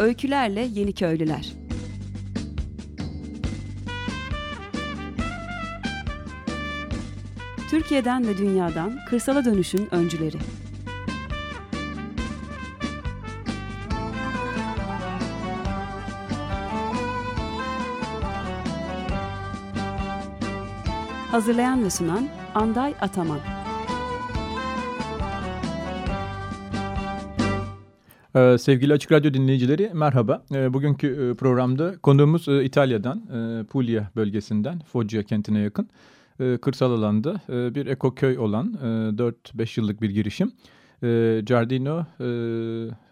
Öykülerle Yeni Köylüler. Türkiye'den ve dünyadan kırsala dönüşün öncüleri. Hazırlayan ve sunan Anday Ataman. Sevgili Açık Radyo dinleyicileri merhaba. Bugünkü programda konuğumuz İtalya'dan, Puglia bölgesinden, Foggia kentine yakın kırsal alanda bir ekoköy olan 4-5 yıllık bir girişim. Giardino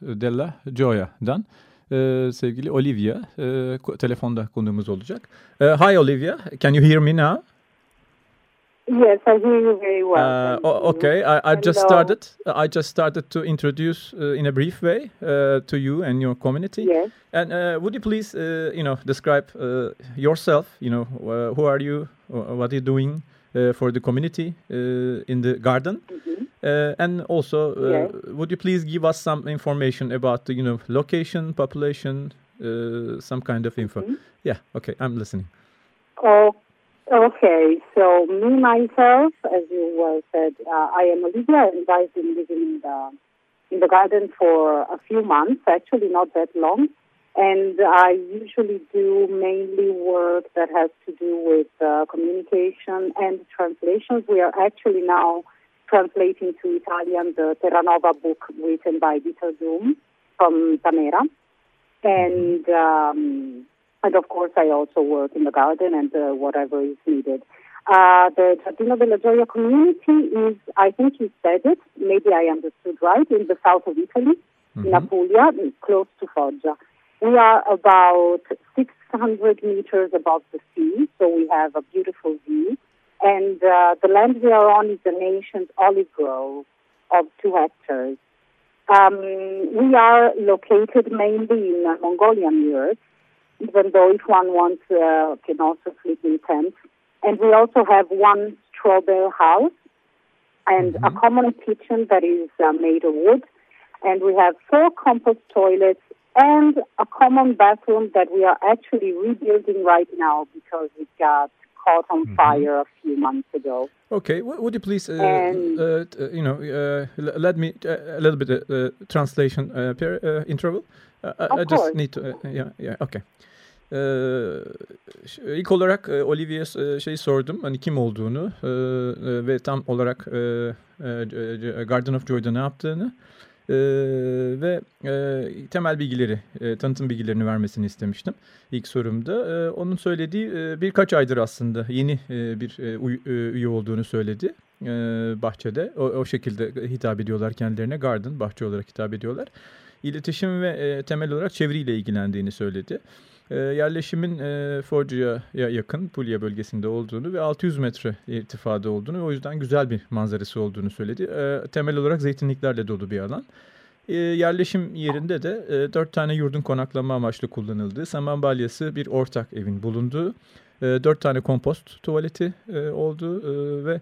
della Gioia'dan sevgili Olivia telefonda konuğumuz olacak. Hi Olivia, can you hear me now? Yes, I hear you very well. Okay, I just started to introduce in a brief way to you and your community. Yes. And would you please, describe yourself? Who are you? What are you doing for the community in the garden? Mm-hmm. And also, would you please give us some information about location, population, some kind of info? Mm-hmm. Yeah. Okay, I'm listening. Okay, so me, myself, as you well said, I am Olivia, and I've been living in the garden for a few months, actually not that long, and I usually do mainly work that has to do with communication and translations. We are actually now translating to Italian the Terra Nova book written by Dieter Duhm from Tamera, And of course, I also work in the garden and whatever is needed. The Giardino della Gioia community is, I think you said it, maybe I understood right, in the south of Italy, mm-hmm. in Puglia, close to Foggia. We are about 600 meters above the sea, so we have a beautiful view. And the land we are on is an ancient olive grove of 2 hectares. We are located mainly in Mongolian yurts, even though if one wants, can also sleep in tents. And we also have one straw bale house and mm-hmm. a common kitchen that is made of wood. And we have 4 compost toilets and a common bathroom that we are actually rebuilding right now because it got caught on mm-hmm. fire a few months ago. Okay, would you please, let me a little bit translation interval? I just need to, okay. İlk olarak Olivia sordum, hani kim olduğunu ve tam olarak Garden of Joy'da ne yaptığını ve temel bilgileri, tanıtım bilgilerini vermesini istemiştim ilk sorumda. Onun söylediği birkaç aydır aslında yeni bir üye olduğunu söyledi. Bahçede o şekilde hitap ediyorlar kendilerine, garden, bahçe olarak hitap ediyorlar. İletişim ve temel olarak çeviriyle ilgilendiğini söyledi. Yerleşimin Foggia'ya yakın Puglia bölgesinde olduğunu ve 600 metre irtifada olduğunu ve o yüzden güzel bir manzarası olduğunu söyledi. Temel olarak zeytinliklerle dolu bir alan. Yerleşim yerinde de 4 tane yurdun konaklama amaçlı kullanıldığı, saman balyası bir ortak evin bulunduğu, 4 tane kompost tuvaleti olduğu ve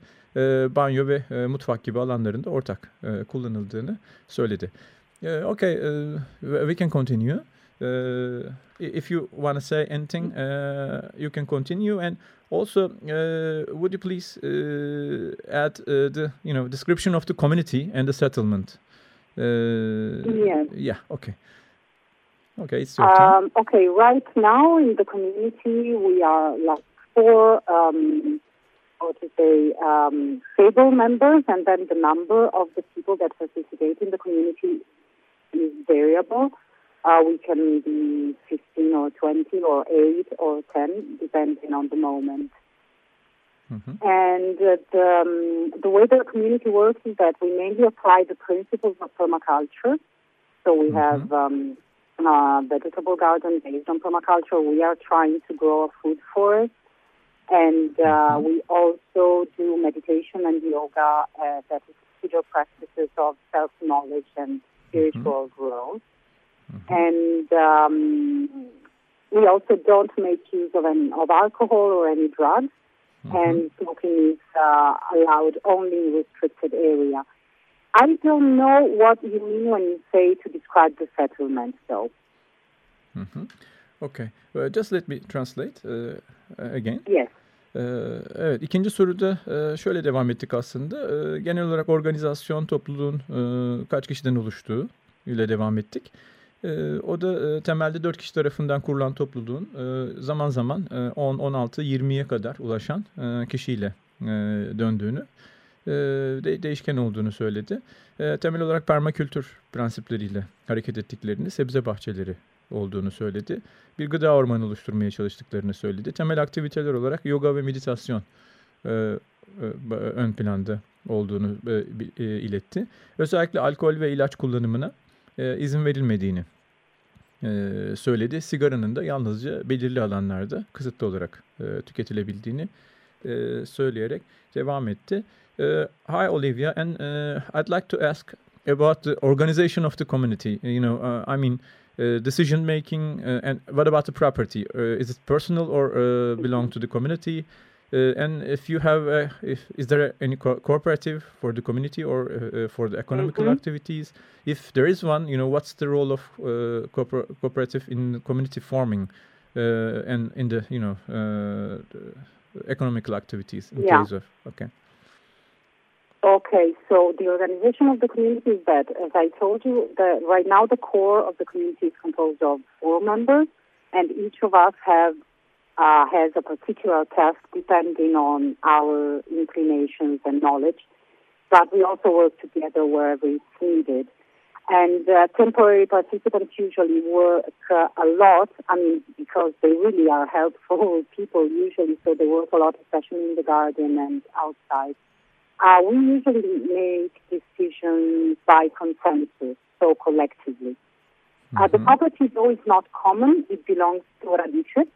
banyo ve mutfak gibi alanların da ortak kullanıldığını söyledi. Okay, we can continue. If you want to say anything, you can continue. And also, would you please add the description of the community and the settlement? Yes. Yeah. Okay. Okay. It's your time. Okay. Right now in the community we are like 4. Stable members, and then the number of the people that participate in the community is variable. We can be 15 or 20 or 8 or 10, depending on the moment. Mm-hmm. And the way the community works is that we mainly apply the principles of permaculture. So we mm-hmm. have a vegetable garden based on permaculture. We are trying to grow a food forest. And we also do meditation and yoga that is considered practices of self-knowledge and spiritual mm-hmm. growth. Mm-hmm. And we also don't make use of alcohol or any drugs. Mm-hmm. And smoking is allowed only in restricted area. I don't know what you mean when you say to describe the settlement, though. Mm-hmm. Okay. Just let me translate again. Yes. Evet, ikinci soruda şöyle devam ettik aslında. Genel olarak organizasyon, topluluğun kaç kişiden oluştuğu ile devam ettik. O da temelde 4 kişi tarafından kurulan topluluğun zaman zaman 10, 16, 20'ye kadar ulaşan kişiyle döndüğünü, değişken olduğunu söyledi. Temel olarak permakültür prensipleriyle hareket ettiklerini, sebze bahçeleri olduğunu söyledi. Bir gıda ormanı oluşturmaya çalıştıklarını söyledi. Temel aktiviteler olarak yoga ve meditasyon ön planda olduğunu iletti. Özellikle alkol ve ilaç kullanımına izin verilmediğini söyledi. Sigaranın da yalnızca belirli alanlarda kısıtlı olarak tüketilebildiğini söyleyerek devam etti. Hi Olivia, and I'd like to ask about the organization of the community. You know, I mean, decision making, and what about the property? Is it personal or belong to the community? And if you have, is there any cooperative for the community or for the economical mm-hmm. activities? If there is one, you know, what's the role of cooperative in community forming and in the, you know, economical activities in case of, okay. Okay, so the organization of the community is that, as I told you, right now the core of the community is composed of 4 members, and each of us has a particular task depending on our inclinations and knowledge, but we also work together wherever it's needed. And temporary participants usually work a lot, I mean, because they really are helpful people usually, so they work a lot, especially in the garden and outside. We usually make decisions by consensus, so collectively. The property, though, is not common. It belongs to Radice,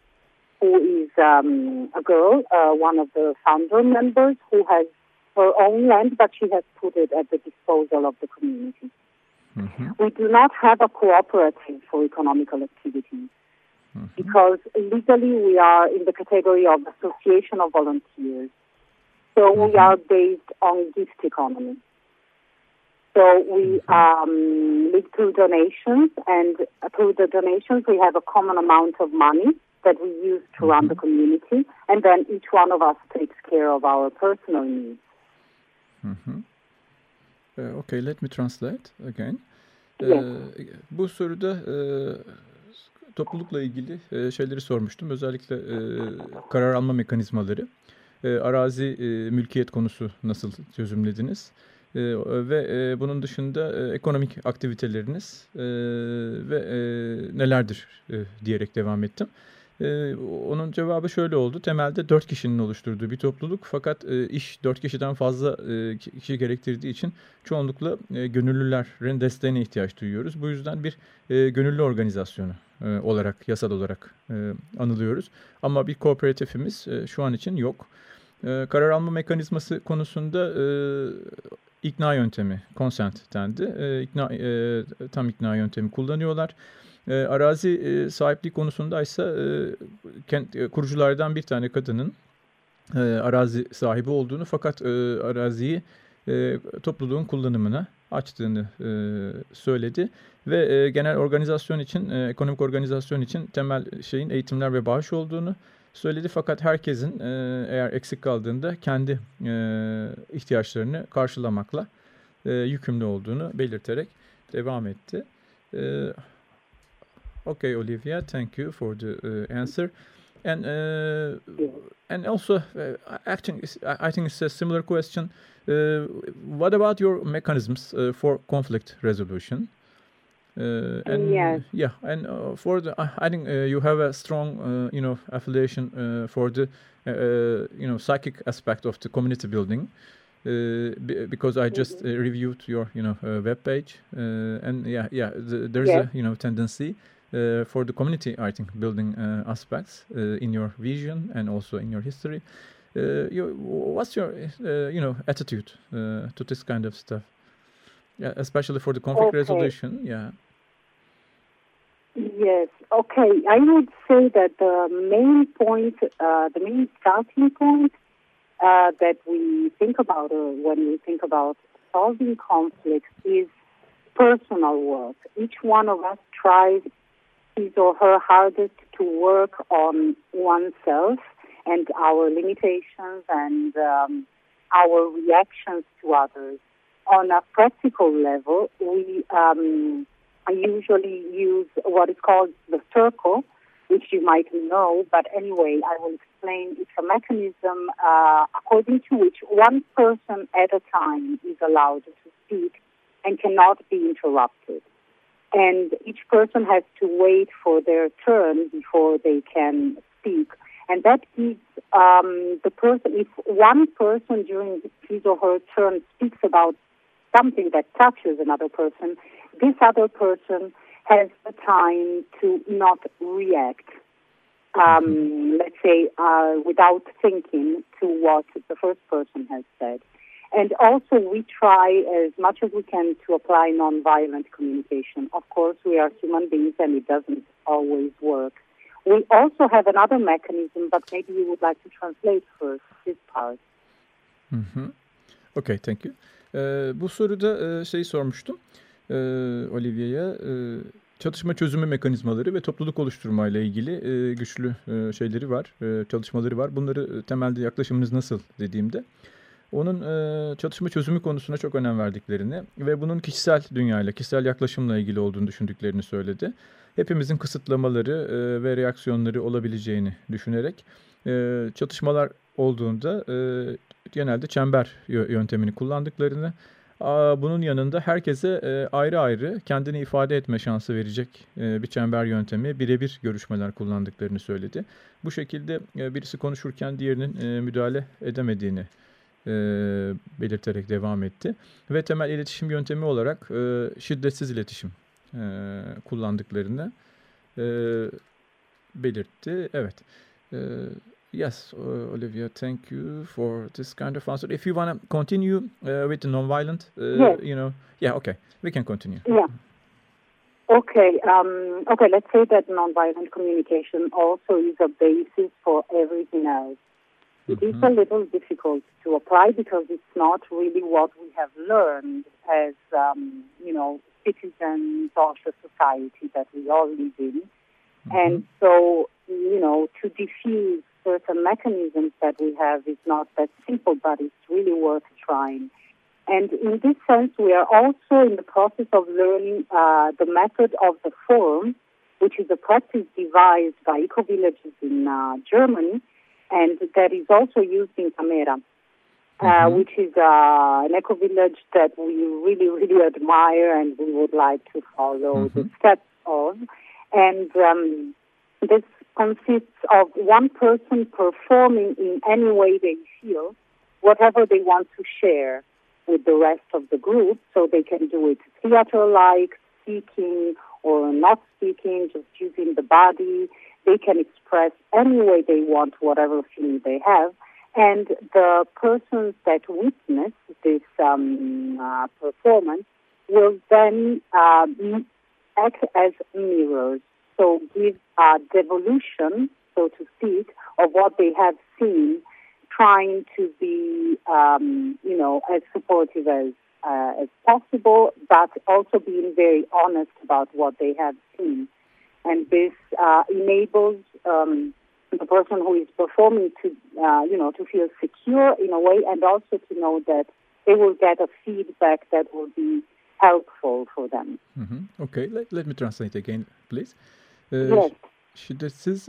who is a girl, one of the founder members, who has her own land, but she has put it at the disposal of the community. Mm-hmm. We do not have a cooperative for economical activities, mm-hmm. because legally we are in the category of association of volunteers. So we are based on gift economy. So we live through donations, and through the donations we have a common amount of money that we use to run the community, and then each one of us takes care of our personal needs. Mm-hmm. Okay, let me translate again. Yes. Bu soruda toplulukla ilgili şeyleri sormuştum. Özellikle karar alma mekanizmaları. Arazi mülkiyet konusu nasıl çözümlediniz? Ve bunun dışında ekonomik aktiviteleriniz ve nelerdir diyerek devam ettim. Onun cevabı şöyle oldu. Temelde 4 kişinin oluşturduğu bir topluluk, fakat iş 4 kişiden fazla kişi gerektirdiği için çoğunlukla gönüllülerin desteğine ihtiyaç duyuyoruz. Bu yüzden bir gönüllü organizasyonu olarak, yasal olarak anılıyoruz. Ama bir kooperatifimiz şu an için yok. Karar alma mekanizması konusunda ikna yöntemi, consent'tendi. Tam ikna yöntemi kullanıyorlar. Arazi sahipliği konusunda ise kuruculardan bir tane kadının arazi sahibi olduğunu, fakat araziyi topluluğun kullanımına açtığını söyledi. Ve genel organizasyon için, ekonomik organizasyon için temel şeyin eğitimler ve bağış olduğunu söyledi. Fakat herkesin eğer eksik kaldığında kendi ihtiyaçlarını karşılamakla yükümlü olduğunu belirterek devam etti. Okay, Olivia, thank you for the answer. And also, I think it's a similar question. What about your mechanisms for conflict resolution? For the, I think you have a strong, affiliation for the, psychic aspect of the community building. Because I just reviewed your, webpage, and there's a, tendency. For the community, I think, building aspects in your vision and also in your history. What's your, attitude to this kind of stuff? Yeah, especially for the conflict resolution, yeah. Yes, okay. I would say that the main starting point that we think about when we think about solving conflicts is personal work. Each one of us tries his or her hardest to work on oneself and our limitations and our reactions to others. On a practical level, we usually use what is called the circle, which you might know, but anyway, I will explain. It's a mechanism according to which one person at a time is allowed to speak and cannot be interrupted. And each person has to wait for their turn before they can speak. And that gives the person, if one person during his or her turn speaks about something that touches another person, this other person has the time to not react, let's say, without thinking to what the first person has said. And also we try as much as we can to apply nonviolent communication. Of course, we are human beings and it doesn't always work. We also have another mechanism, but maybe you would like to translate first this part. Mm-hmm. Okay, thank you. Bu soruda şeyi sormuştum Olivia'ya. Çatışma çözümü mekanizmaları ve topluluk oluşturmayla ilgili güçlü şeyleri var, çalışmaları var. Bunları temelde yaklaşımınız nasıl dediğimde, onun çatışma çözümü konusuna çok önem verdiklerini ve bunun kişisel dünyayla, kişisel yaklaşımla ilgili olduğunu düşündüklerini söyledi. Hepimizin kısıtlamaları ve reaksiyonları olabileceğini düşünerek çatışmalar olduğunda genelde çember yöntemini kullandıklarını, bunun yanında herkese ayrı ayrı kendini ifade etme şansı verecek bir çember yöntemi, birebir görüşmeler kullandıklarını söyledi. Bu şekilde birisi konuşurken diğerinin müdahale edemediğini belirterek devam etti. Ve temel iletişim yöntemi olarak şiddetsiz iletişim kullandıklarını belirtti. Evet. Yes, Olivia, thank you for this kind of answer. If you want to continue with the nonviolent, yes. You know, yeah, okay, we can continue. Yeah. Okay, okay. Let's say that nonviolent communication also is a basis for everything else. It is a little difficult to apply because it's not really what we have learned as, you know, citizens of the society that we all live in. Mm-hmm. And so, you know, to diffuse certain mechanisms that we have is not that simple, but it's really worth trying. And in this sense, we are also in the process of learning the method of the forum, which is a practice devised by eco-villages in Germany, and that is also used in Tamera, which is an eco-village that we really, really admire and we would like to follow the steps of. And this consists of one person performing in any way they feel, whatever they want to share with the rest of the group, so they can do it theater-like, speaking or not speaking, just using the body. They can express any way they want, whatever feeling they have. And the persons that witness this performance will then act as mirrors, so give a devolution, so to speak, of what they have seen, trying to be, you know, as supportive as possible, but also being very honest about what they have seen. And this enables the person who is performing to, you know, to feel secure in a way, and also to know that they will get a feedback that will be helpful for them. Mm-hmm. Okay, let me translate again, please. Yes. Şiddetsiz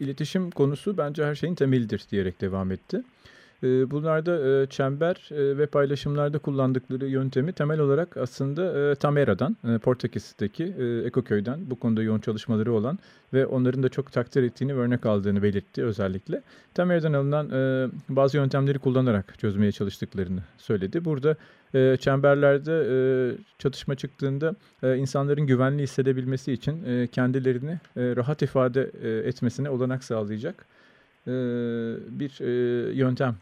iletişim konusu bence her şeyin temelidir diyerek devam etti. Bunlarda çember ve paylaşımlarda kullandıkları yöntemi temel olarak aslında Tamera'dan, Portekiz'deki ekoköyden bu konuda yoğun çalışmaları olan ve onların da çok takdir ettiğini ve örnek aldığını belirtti özellikle. Tamera'dan alınan bazı yöntemleri kullanarak çözmeye çalıştıklarını söyledi. Burada çemberlerde çatışma çıktığında insanların güvenli hissedebilmesi için kendilerini rahat ifade etmesine olanak sağlayacak bir yöntem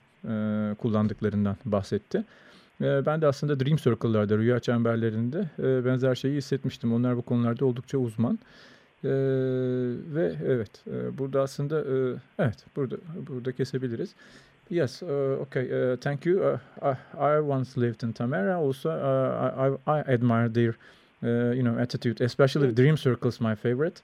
kullandıklarından bahsetti. Ben de aslında Dream Circle'larda, rüya çemberlerinde benzer şeyi hissetmiştim. Onlar bu konularda oldukça uzman. Ve evet, burada aslında evet, burada kesebiliriz. Yes, okay, thank you. I once lived in Tamera. Also, I admire their attitude, especially dream circles, my favorite.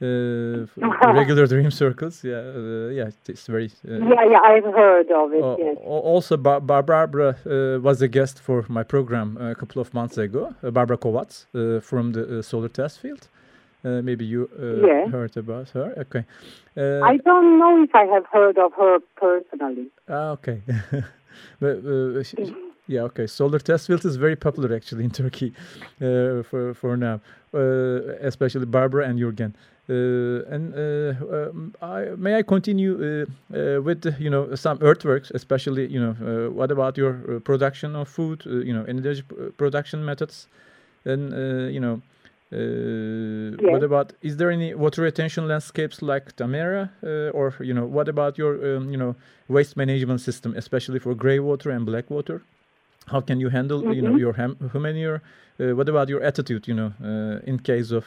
Regular dream circles, it's very. I've heard of it. Yes. Also, Barbara was a guest for my program a couple of months ago. Barbara Kovač from the solar test field. Maybe you heard about her. Okay. I don't know if I have heard of her personally. Okay. But solar test field is very popular actually in Turkey for now, especially Barbara and Jürgen. May I continue with some earthworks, especially what about your production of food, energy production methods, and what about, is there any water retention landscapes like Tamera, or what about your waste management system, especially for grey water and black water? How can you handle, your humanure? What about your attitude, in case of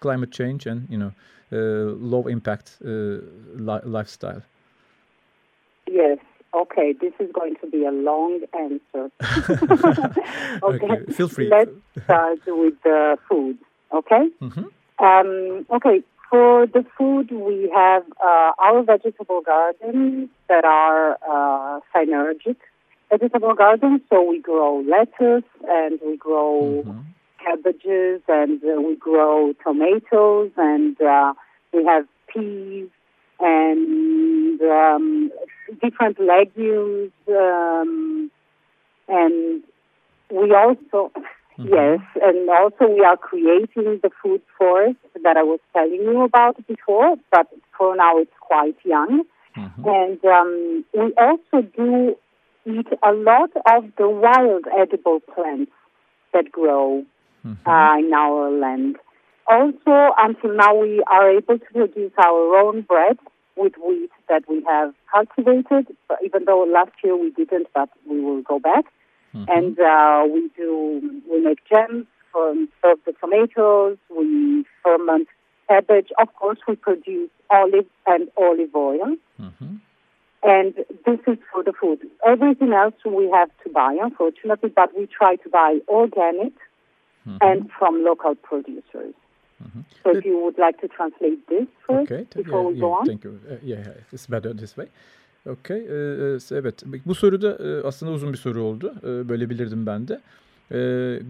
climate change and, low impact lifestyle? Yes. Okay. This is going to be a long answer. Okay. Feel free. Let's start with the food. Okay. Mm-hmm. Okay. For the food, we have our vegetable gardens that are synergic. Vegetable garden, so we grow lettuce and we grow cabbages and we grow tomatoes and we have peas and different legumes and we also we are creating the food forest that I was telling you about before, but for now it's quite young, and we also do eat a lot of the wild edible plants that grow in our land. Also, until now, we are able to produce our own bread with wheat that we have cultivated, even though last year we didn't, but we will go back. And we make jams from the tomatoes, we ferment cabbage. Of course, we produce olives and olive oil. And this is for the food. Everything else we have to buy, unfortunately, but we try to buy organic and from local producers. So if you would like to translate this first before we go on. Thank you. It's better this way. Okay. Evet. Bu soru da aslında uzun bir soru oldu. Bölebilirdim ben de.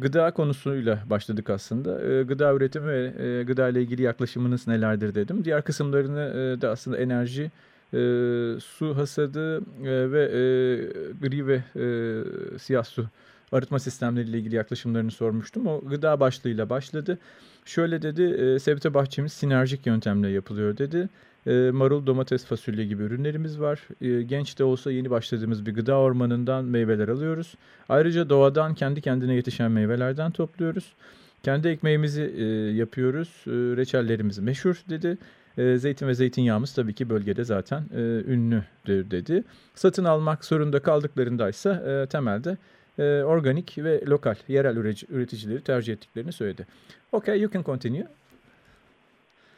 Gıda konusuyla başladık aslında. Gıda üretimi ve gıda ile ilgili yaklaşımınız nelerdir dedim. Diğer kısımlarını da aslında enerji, su hasadı ve gri ve siyah su arıtma sistemleriyle ilgili yaklaşımlarını sormuştum. O gıda başlığıyla başladı. Şöyle dedi, sebze bahçemiz sinerjik yöntemle yapılıyor dedi. Marul, domates, fasulye gibi ürünlerimiz var. Genç de olsa yeni başladığımız bir gıda ormanından meyveler alıyoruz. Ayrıca doğadan kendi kendine yetişen meyvelerden topluyoruz. Kendi ekmeğimizi yapıyoruz. Reçellerimiz meşhur dedi. Zeytin ve zeytinyağımız tabii ki bölgede zaten ünlüdür dedi. Satın almak zorunda kaldıklarında ise temelde organik ve lokal, yerel üreticileri tercih ettiklerini söyledi. Okay, you can continue.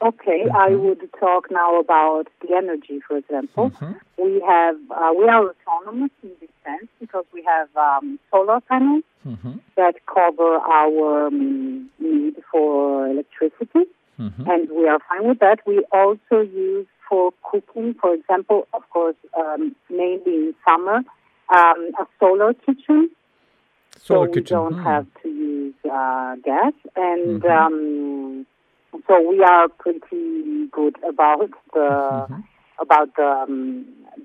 Okay, I would talk now about the energy, for example. We have we are autonomous in this sense because we have solar panels that cover our need for electricity. And we are fine with that. We also use for cooking, for example, of course, mainly in summer, a solar kitchen. We don't have to use gas. And so we are pretty good about the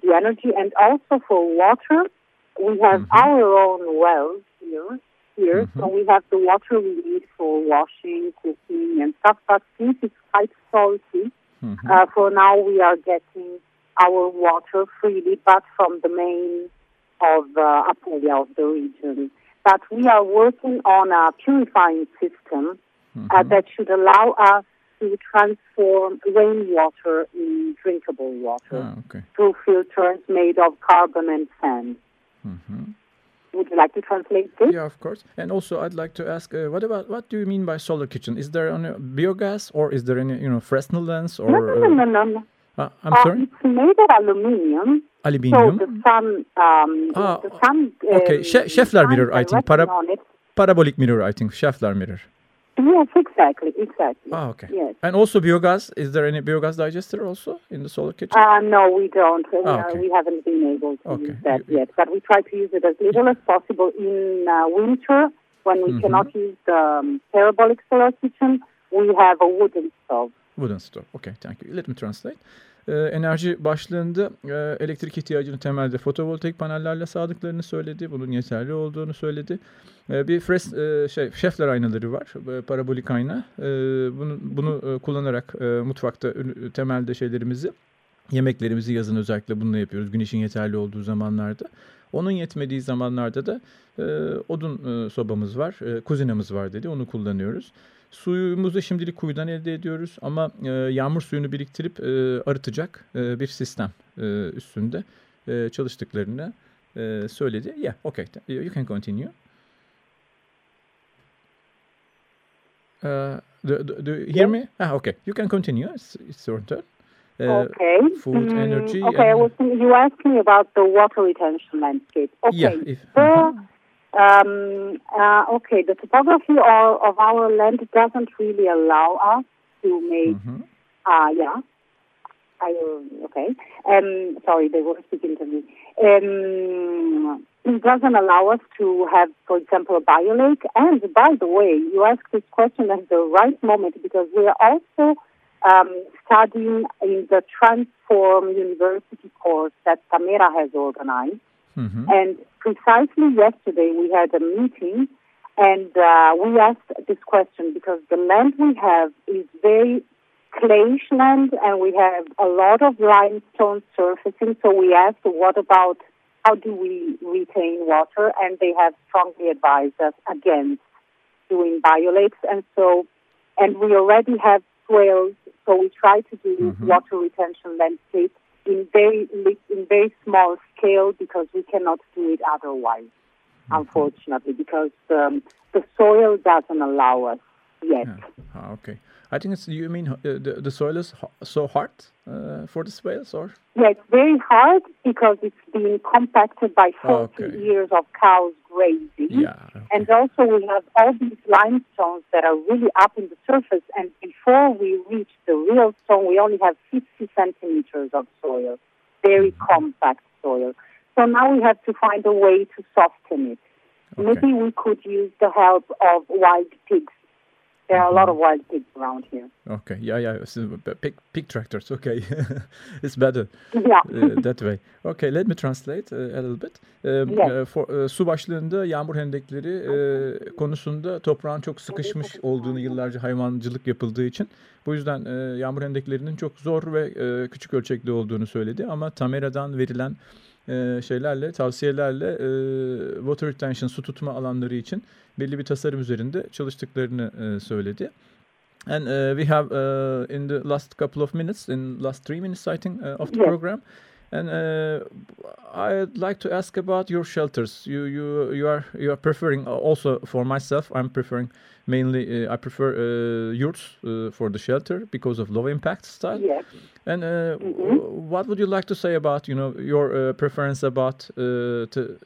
energy. And also for water, we have our own wells here. So we have the water we need for washing, cooking, and stuff. But since it's quite salty, for now we are getting our water freely, but from the main of Apulia, of the region. But we are working on a purifying system that should allow us to transform rainwater in drinkable water through filters made of carbon and sand. Would you like to translate this? Yeah, of course. And also, I'd like to ask, what do you mean by solar kitchen? Is there any biogas, or is there any Fresnel lens? Or no. I'm sorry. It's made of aluminium. Aluminium. So the sun. Okay. Scheffler mirror, I think. Parabolic mirror, I think, Scheffler mirror. Yes, exactly. Oh, okay. Yes. And also biogas. Is there any biogas digester also in the solar kitchen? No, we don't. We haven't been able to use that yet. But we try to use it as little as possible in winter when we cannot use the parabolic solar kitchen. We have a wooden stove. Wooden stove. Okay, thank you. Let me translate. Enerji başlığında elektrik ihtiyacını temelde fotovoltaik panellerle sağladıklarını söyledi. Bunun yeterli olduğunu söyledi. Bir Scheffler aynaları var. Parabolik ayna. Bunu kullanarak mutfakta temelde şeylerimizi, yemeklerimizi yazın özellikle bununla yapıyoruz. Güneşin yeterli olduğu zamanlarda. Onun yetmediği zamanlarda da odun sobamız var. Kuzinamız var dedi. Onu kullanıyoruz. Suyumuzu şimdilik kuyudan elde ediyoruz ama yağmur suyunu biriktirip arıtacak bir sistem üstünde çalıştıklarını söyledi. Yeah, okay. You can continue. Do you hear me? Ah, okay. You can continue. It's your turn. Okay. Food, energy. Okay, and... you asked me about the water retention landscape. Okay. Yeah, the topography of our land doesn't really allow us to make. Sorry, they were speaking to me. It doesn't allow us to have, for example, a biolake. And by the way, you asked this question at the right moment because we are also studying in the Transform University course that Tamera has organized. Mm-hmm. And precisely yesterday we had a meeting and we asked this question because the land we have is very clayish land and we have a lot of limestone surfacing. So we asked how do we retain water? And they have strongly advised us against doing biolakes. And we already have swales. So we try to do water retention landscape in very small scale because we cannot do it otherwise, unfortunately, because the soil doesn't allow us yet. Yeah. Okay, I think you mean the soil is so hard for the swales, or? Yeah, it's very hard because it's been compacted by 40 years of cows grazing, and also we have all these limestones that are really up in the surface. And before we reach the real stone, we only have 50 centimeters of soil, very compact soil. So now we have to find a way to soften it. Okay. Maybe we could use the help of wild pigs. There are a lot of wild pigs around here. Okay, pig tractors. Okay, it's better. Yeah, that way. Okay, let me translate a little bit. Su başlığında yağmur hendekleri konusunda toprağın çok sıkışmış olduğunu yıllarca hayvancılık yapıldığı için bu yüzden yağmur hendeklerinin çok zor ve küçük ölçekli olduğunu söyledi. Ama Tamera'dan verilen tavsiyelerle water retention, su tutma alanları için belli bir tasarım üzerinde çalıştıklarını söyledi. And we have in the last couple of minutes, in last 3 minutes I think of the program, and I'd like to ask about your shelters. You are preferring also for myself. I'm preferring mainly. I prefer yurts for the shelter because of low impact style. Yes. And what would you like to say about your preference about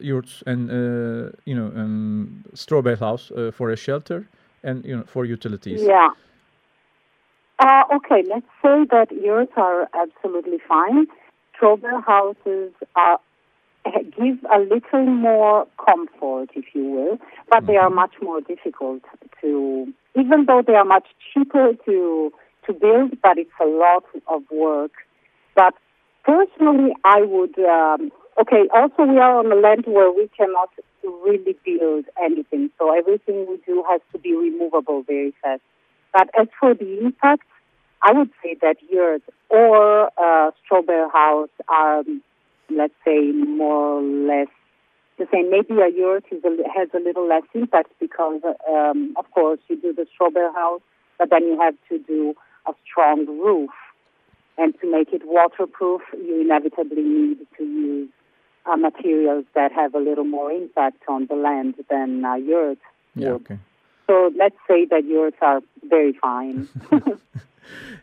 yurts and straw bale house for a shelter and for utilities? Yeah. Okay. Let's say that yurts are absolutely fine. Straw bale houses give a little more comfort, if you will, but they are much more difficult to. Even though they are much cheaper to build, but it's a lot of work. But personally, I would. Also, we are on a land where we cannot really build anything, so everything we do has to be removable very fast. But as for the impact, I would say that yurt or straw bale house are, let's say, more or less the same. Maybe a yurt has a little less impact because, of course, you do the straw bale house, but then you have to do a strong roof. And to make it waterproof, you inevitably need to use materials that have a little more impact on the land than a yurt. Yeah, okay. So let's say that yurts are very fine.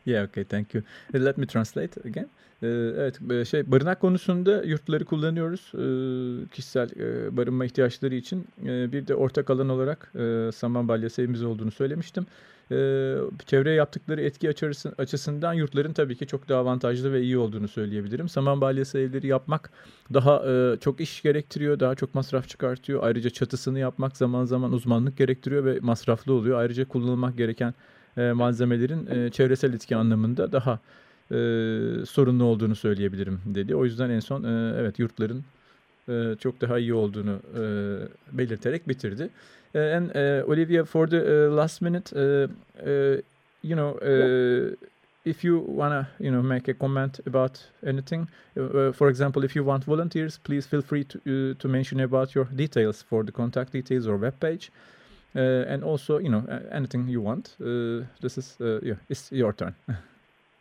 Yeah, okay, thank you. Let me translate again. Evet, barınak konusunda yurtları kullanıyoruz kişisel barınma ihtiyaçları için. Bir de ortak alan olarak saman balyası evimiz olduğunu söylemiştim. Çevreye yaptıkları etki açısından yurtların tabii ki çok daha avantajlı ve iyi olduğunu söyleyebilirim. Saman balyası evleri yapmak daha çok iş gerektiriyor, daha çok masraf çıkartıyor. Ayrıca çatısını yapmak zaman zaman uzmanlık gerektiriyor ve masraflı oluyor. Ayrıca kullanılmak gereken malzemelerin çevresel etki anlamında daha sorunlu olduğunu söyleyebilirim dedi. O yüzden en son evet yurtların çok daha iyi olduğunu belirterek bitirdi. And Olivia, for the last minute, if you wanna, make a comment about anything, for example, if you want volunteers, please feel free to mention about your details for the contact details or webpage, and also, anything you want. This is it's your turn.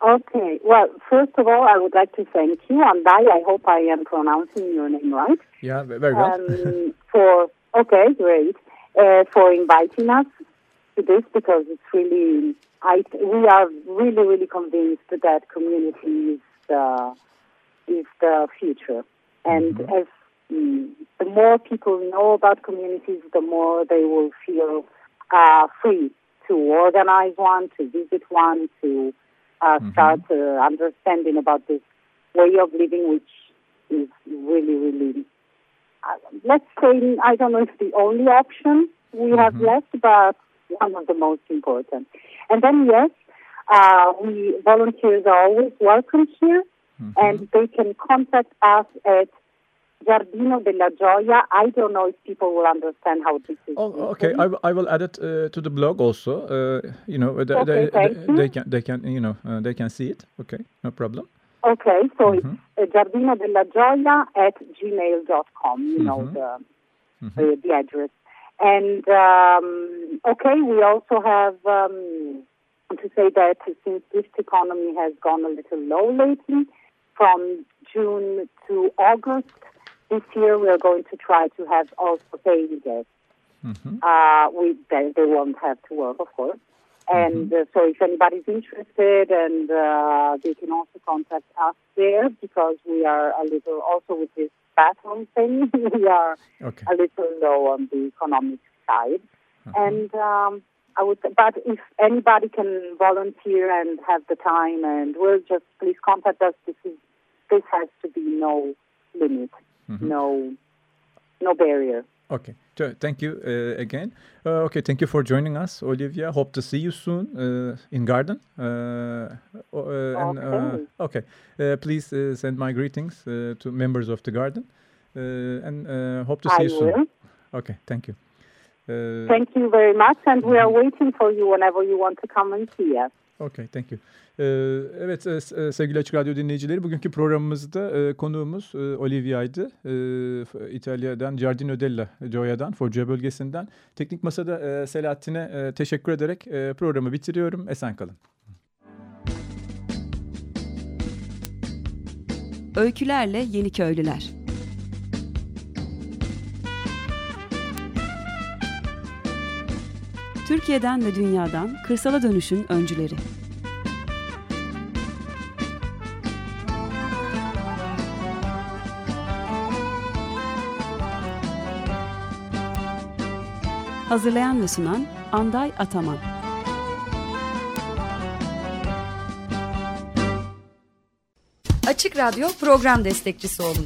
Okay. Well, first of all, I would like to thank you, Anday. I hope I am pronouncing your name right. Yeah, very well. Great. For inviting us to this, because it's really, we are really, really convinced that community is the future. And mm-hmm. as the more people know about communities, the more they will feel free to organize one, to visit one, to start understanding about this way of living, which is really, really... let's say, I don't know if the only option we have left, but one of the most important. And then, yes, we volunteers are always welcome here, and they can contact us at Giardino della Gioia. I don't know if people will understand how this is. Oh, okay. I will add it to the blog also. They can see it. Okay, no problem. Okay, so it's Giardino della Gioia @gmail.com, the address. And, we also have to say that since this economy has gone a little low lately, from June to August this year, we are going to try to have also paying guests. They won't have to work, of course. And so if anybody's interested, and they can also contact us there, because we are a little, also with this bathroom thing, we are a little low on the economic side. And but if anybody can volunteer and have the time, and will just please contact us. This has to be no limit, no barrier. Okay. So thank you again. Thank you for joining us, Olivia. Hope to see you soon in garden. Please send my greetings to members of the garden, and hope to see you soon. Okay, thank you. Thank you very much, and we are waiting for you whenever you want to come and see us. Okay, thank you. Evet, sevgili Açık Radyo dinleyicileri, bugünkü programımızda konuğumuz Olivia'ydı. İtalya'dan, Giardino della Gioia'dan, Foggia bölgesinden. Teknik Masa'da Selahattin'e teşekkür ederek programı bitiriyorum. Esen kalın. Öykülerle Yeni Köylüler. Türkiye'den ve dünyadan kırsala dönüşün öncüleri. Hazırlayan ve sunan Anday Ataman. Açık Radyo program destekçisi olun.